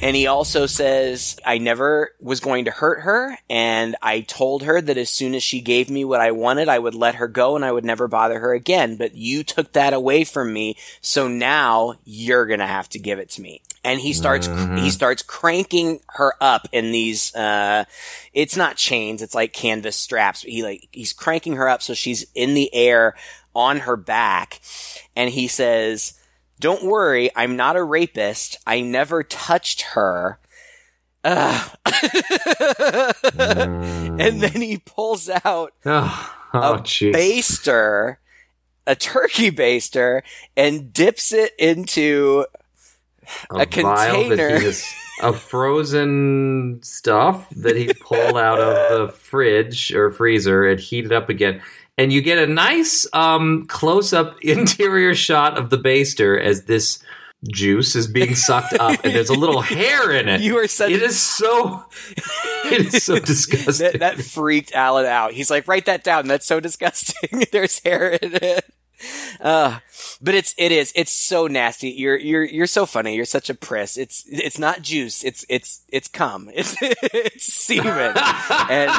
And he also says, I never was going to hurt her, and I told her that as soon as she gave me what I wanted, I would let her go and I would never bother her again. But you took that away from me, so now you're going to have to give it to me. And he starts mm-hmm. he starts cranking her up in these uh it's not chains, it's like canvas straps. He like he's cranking her up so she's in the air on her back. And he says, don't worry, I'm not a rapist. I never touched her. mm. And then he pulls out oh, oh, a geez. baster, a turkey baster, and dips it into a, a container. Just, a frozen stuff that he pulled out of the fridge or freezer and heated up again. And you get a nice um, close-up interior shot of the baster as this juice is being sucked up, and there's a little hair in it. You are such. It is so. It is so disgusting. That, that freaked Alan out. He's like, write that down. That's so disgusting. There's hair in it. Uh, but it's it is it's so nasty. You're you're you're so funny. You're such a priss. It's it's not juice. It's it's it's cum. It's it's semen. And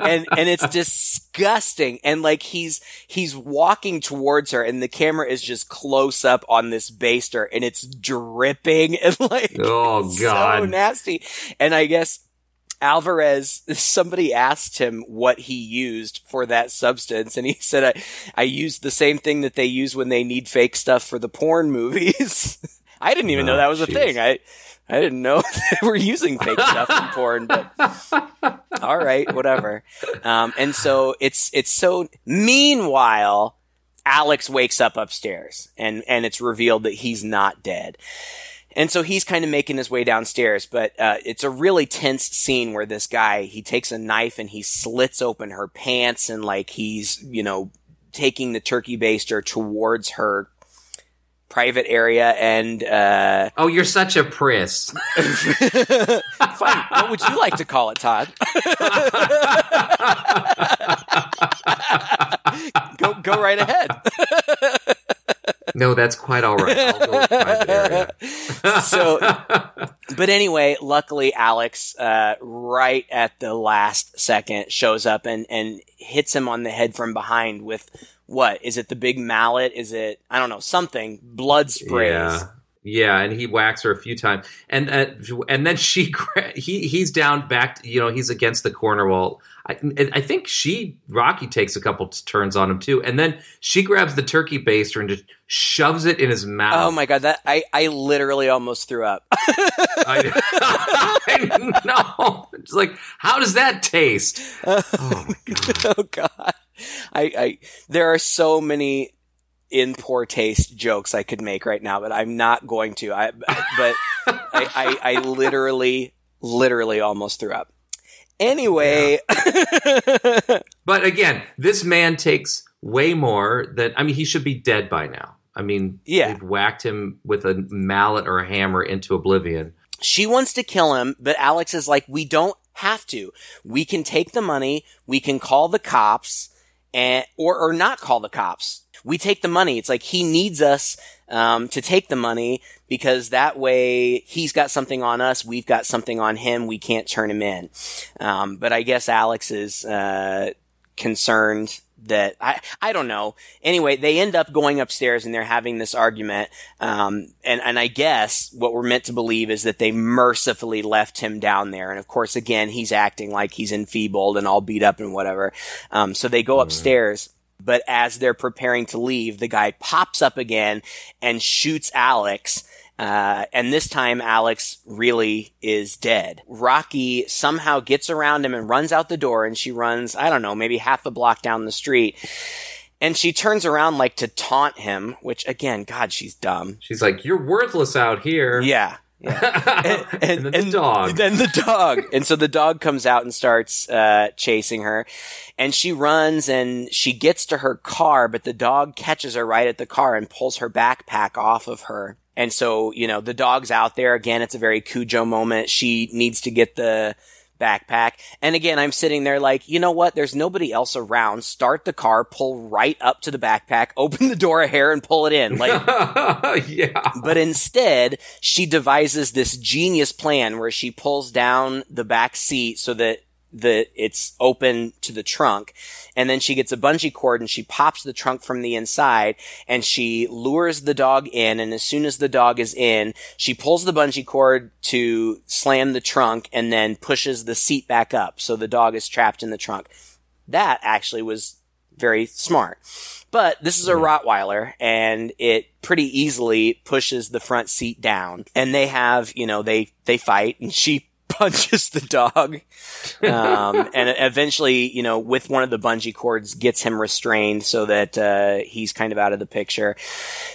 and and it's disgusting. And like he's he's walking towards her, and the camera is just close up on this baster, and it's dripping and like oh god, so nasty. And I guess Alvarez, somebody asked him what he used for that substance, and he said, I, I used the same thing that they use when they need fake stuff for the porn movies. I didn't even oh, know that was geez. a thing. I I didn't know they were using fake stuff in porn, but all right, whatever. Um, and so it's it's so... Meanwhile, Alex wakes up upstairs and, and it's revealed that he's not dead. And so he's kind of making his way downstairs, but uh, it's a really tense scene where this guy, he takes a knife and he slits open her pants and like he's, you know, taking the turkey baster towards her private area and... Uh, oh, you're such a priss. Fine. What would you like to call it, Todd? go, go right ahead. No, that's quite all right. I'll go with private area. So, but anyway, luckily Alex, uh, right at the last second, shows up and, and hits him on the head from behind with what? Is it the big mallet? Is it, I don't know, something? Blood sprays. Yeah. Yeah, and he whacks her a few times, and uh, and then she he he's down back. You know, he's against the corner wall. I, I think she Rocky takes a couple turns on him too, and then she grabs the turkey baster and just shoves it in his mouth. Oh my god! That I, I literally almost threw up. I, I know. It's like, how does that taste? Uh, oh my god! Oh god! I, I there are so many in poor taste jokes I could make right now, but I'm not going to. I but I, I, I literally, literally almost threw up. Anyway, yeah. But again, this man takes way more than. I mean, he should be dead by now. I mean, yeah, they've whacked him with a mallet or a hammer into oblivion. She wants to kill him, but Alex is like, "We don't have to. We can take the money. We can call the cops, and or or not call the cops." We take the money. It's like he needs us um, to take the money because that way he's got something on us. We've got something on him. We can't turn him in. Um, but I guess Alex is uh, concerned that I, I don't know. Anyway, they end up going upstairs and they're having this argument. Um, and, and I guess what we're meant to believe is that they mercifully left him down there. And of course, again, he's acting like he's enfeebled and all beat up and whatever. Um, so they go mm-hmm. upstairs. But as they're preparing to leave, the guy pops up again and shoots Alex. Uh, and this time, Alex really is dead. Rocky somehow gets around him and runs out the door. And she runs, I don't know, maybe half a block down the street. And she turns around like to taunt him, which again, God, she's dumb. She's like, "You're worthless out here." Yeah. Yeah. And, and, and then the dog. Then the dog. And so the dog comes out and starts uh, chasing her. And she runs and she gets to her car, but the dog catches her right at the car and pulls her backpack off of her. And so, you know, the dog's out there. Again, it's a very Cujo moment. She needs to get the backpack. And again, I'm sitting there like, you know what? There's nobody else around. Start the car, pull right up to the backpack, open the door a hair and pull it in. Like, yeah. But instead, she devises this genius plan where she pulls down the back seat so that the it's open to the trunk. And then she gets a bungee cord and she pops the trunk from the inside and she lures the dog in. And as soon as the dog is in, she pulls the bungee cord to slam the trunk and then pushes the seat back up. So the dog is trapped in the trunk. That actually was very smart. But this is a Rottweiler and it pretty easily pushes the front seat down. And they have, you know, they, they fight and she punches the dog, um, and eventually, you know, with one of the bungee cords gets him restrained so that uh, he's kind of out of the picture.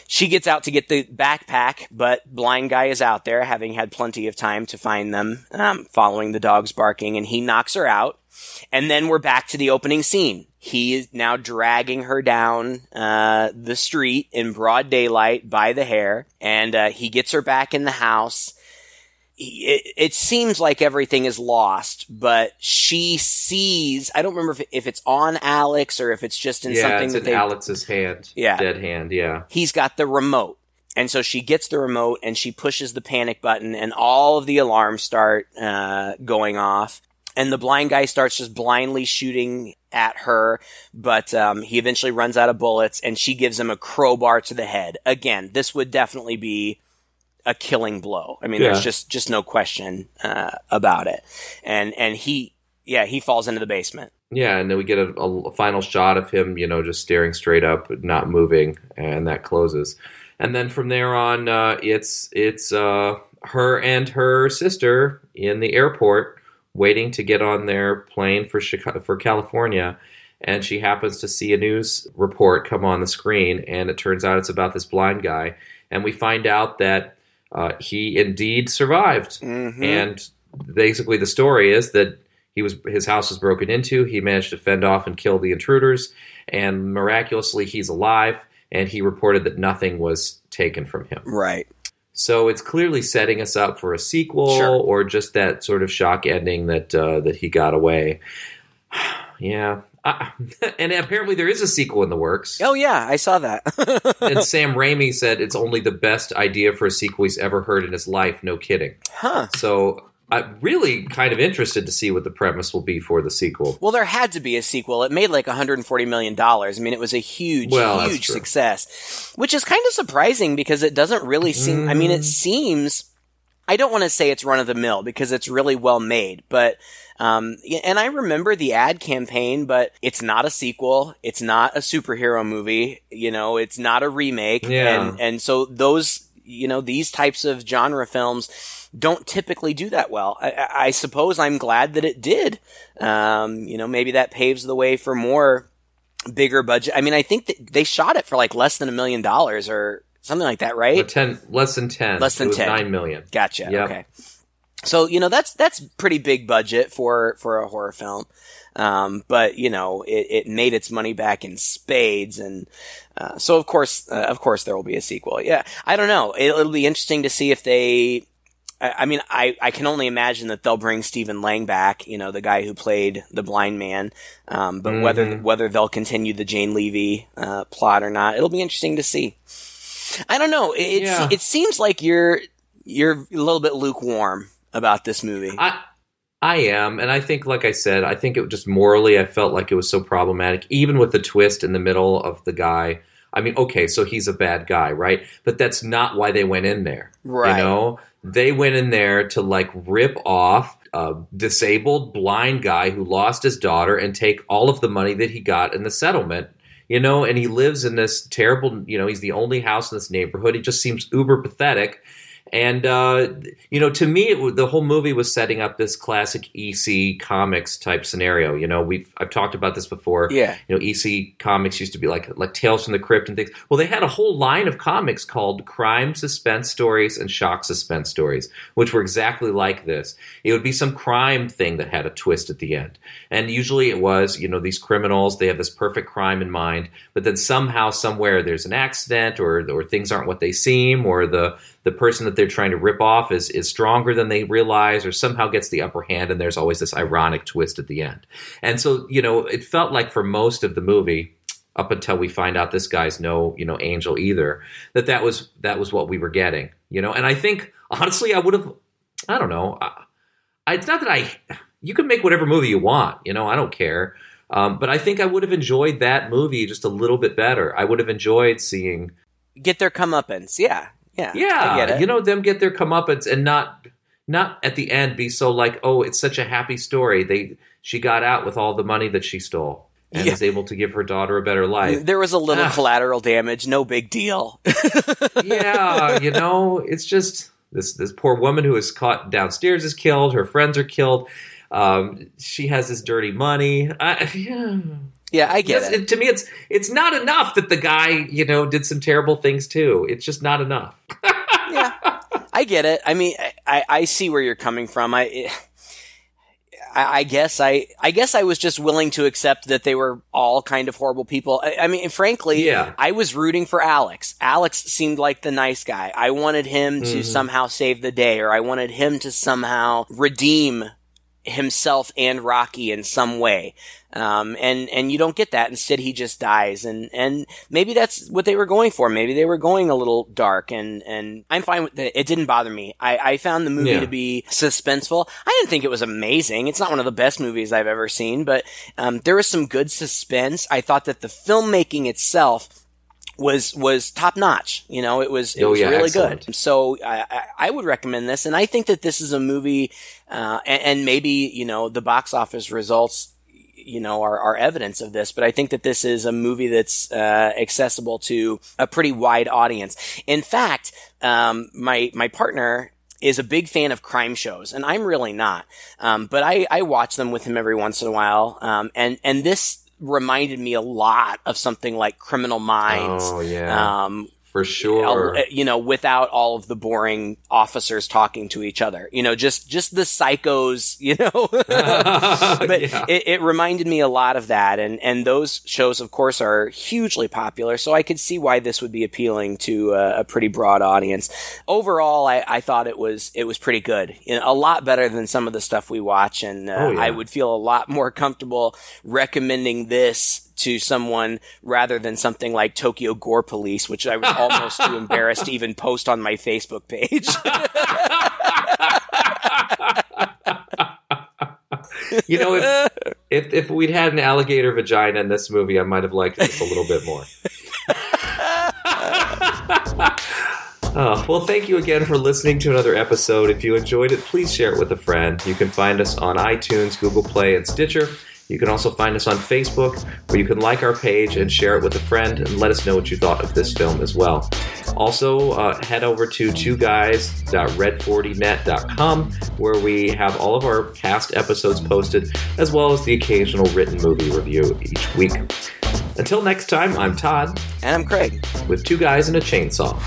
She gets out to get the backpack, but blind guy is out there, having had plenty of time to find them, um, following the dog's barking, and he knocks her out. And then we're back to the opening scene. He is now dragging her down uh, the street in broad daylight by the hair, and uh, he gets her back in the house. It, it seems like everything is lost, but she sees, I don't remember if, if it's on Alex or if it's just in yeah, something it's that in they, Alex's hand, yeah. dead hand. Yeah. He's got the remote. And so she gets the remote and she pushes the panic button and all of the alarms start uh, going off. And the blind guy starts just blindly shooting at her, but um, he eventually runs out of bullets and she gives him a crowbar to the head. Again, this would definitely be a killing blow. I mean, yeah. there's just, just no question uh, about it. And and he, yeah, he falls into the basement. Yeah, and then we get a, a final shot of him, you know, just staring straight up, not moving, and that closes. And then from there on, uh, it's it's uh, her and her sister in the airport waiting to get on their plane for Chicago, for California. and she happens to see a news report come on the screen, and it turns out it's about this blind guy. And we find out that uh, he indeed survived. Mm-hmm. And basically the story is that he was his house was broken into, he managed to fend off and kill the intruders, and miraculously he's alive, and he reported that nothing was taken from him. Right. So it's clearly setting us up for a sequel, sure, or just that sort of shock ending that uh, that he got away. Yeah. Uh, and apparently there is a sequel in the works. Oh, yeah. I saw that. And Sam Raimi said it's only the best idea for a sequel he's ever heard in his life. No kidding. Huh. So I'm really kind of interested to see what the premise will be for the sequel. Well, there had to be a sequel. It made like one hundred forty million dollars. I mean, it was a huge, well, huge success, which is kind of surprising because it doesn't really seem mm. – I mean, it seems – I don't want to say it's run-of-the-mill because it's really well made, but – Um, and I remember the ad campaign, but it's not a sequel. It's not a superhero movie. You know, it's not a remake. Yeah. And, and so those, you know, these types of genre films don't typically do that well. I, I suppose I'm glad that it did. Um, you know, maybe that paves the way for more bigger budget. I mean, I think that they shot it for like less than a million dollars or something like that, right? Ten, less than ten. Less than it was ten. Nine million. Gotcha. Yep. Okay. So, you know, that's that's pretty big budget for, for a horror film. Um, but, you know, it, it made its money back in spades. And uh, so, of course, uh, of course, there will be a sequel. Yeah, I don't know. It'll, it'll be interesting to see if they – I mean, I, I can only imagine that they'll bring Stephen Lang back, you know, the guy who played the blind man. Um, but mm-hmm. whether whether they'll continue the Jane Levy uh, plot or not, it'll be interesting to see. I don't know. It, yeah. it seems like you're you're a little bit lukewarm about this movie. I I am, and I think, like I said, I think it just morally, I felt like it was so problematic, even with the twist in the middle of the guy. I mean, okay, so he's a bad guy, right? But that's not why they went in there. Right. You know? They went in there to, like, rip off a disabled blind guy who lost his daughter and take all of the money that he got in the settlement, you know? And he lives in this terrible, you know, he's the only house in this neighborhood. He just seems uber pathetic. And, uh, you know, to me, it, the whole movie was setting up this classic E C Comics type scenario. You know, we've I've talked about this before. Yeah. You know, E C Comics used to be like like Tales from the Crypt and things. Well, they had a whole line of comics called Crime Suspense Stories and Shock Suspense Stories, which were exactly like this. It would be some crime thing that had a twist at the end. And usually it was, you know, these criminals, they have this perfect crime in mind, but then somehow, somewhere, there's an accident or or things aren't what they seem, or the the person that they're trying to rip off is is stronger than they realize or somehow gets the upper hand, and there's always this ironic twist at the end. And so, you know, it felt like for most of the movie, up until we find out this guy's no, you know, angel either, that that was, that was what we were getting, you know? And I think, honestly, I would have, I don't know. I, it's not that I, you can make whatever movie you want, you know, I don't care. Um, but I think I would have enjoyed that movie just a little bit better. I would have enjoyed seeing. Get their comeuppance, yeah. Yeah, yeah, you know, them get their comeuppance and not not at the end be so like, oh, it's such a happy story. They she got out with all the money that she stole and yeah. was able to give her daughter a better life. There was a little ah. collateral damage, no big deal. Yeah, you know, it's just this this poor woman who is caught downstairs is killed. Her friends are killed. Um, she has this dirty money. I, yeah. Yeah, I get yes, it. it. To me, it's it's not enough that the guy, you know, did some terrible things too. It's just not enough. Yeah, I get it. I mean, I, I see where you're coming from. I, it, I I guess I I guess I was just willing to accept that they were all kind of horrible people. I, I mean, frankly, yeah. I was rooting for Alex. Alex seemed like the nice guy. I wanted him to mm-hmm. somehow save the day, or I wanted him to somehow redeem himself and Rocky in some way. Um, and, and you don't get that. Instead, he just dies. And, and maybe that's what they were going for. Maybe they were going a little dark, and, and I'm fine with it. It didn't bother me. I, I found the movie yeah. to be suspenseful. I didn't think it was amazing. It's not one of the best movies I've ever seen, but, um, there was some good suspense. I thought that the filmmaking itself was was top notch. You know, it was it oh, was yeah, really excellent. Good. So I, I would recommend this, and I think that this is a movie, uh, and, and maybe, you know, the box office results, you know, are, are evidence of this, but I think that this is a movie that's uh, accessible to a pretty wide audience. In fact, um, my my partner is a big fan of crime shows, and I'm really not, um, but I, I watch them with him every once in a while, um, and and this reminded me a lot of something like Criminal Minds. Oh, yeah. Um, For sure. You know, without all of the boring officers talking to each other. You know, just, just the psychos, you know. But yeah. it, it reminded me a lot of that. And, and those shows, of course, are hugely popular. So I could see why this would be appealing to a, a pretty broad audience. Overall, I, I thought it was it was pretty good. You know, a lot better than some of the stuff we watch. And uh, oh, yeah. I would feel a lot more comfortable recommending this to someone rather than something like Tokyo Gore Police, which I was almost too embarrassed to even post on my Facebook page. You know, if, if if we'd had an alligator vagina in this movie, I might have liked this a little bit more. Oh, well, thank you again for listening to another episode. If you enjoyed it, please share it with a friend. You can find us on iTunes, Google Play, and Stitcher. You can also find us on Facebook, where you can like our page and share it with a friend and let us know what you thought of this film as well. Also, uh, head over to two guys dot red forty net dot com, where we have all of our past episodes posted, as well as the occasional written movie review each week. Until next time, I'm Todd. And I'm Craig. With Two Guys and a Chainsaw.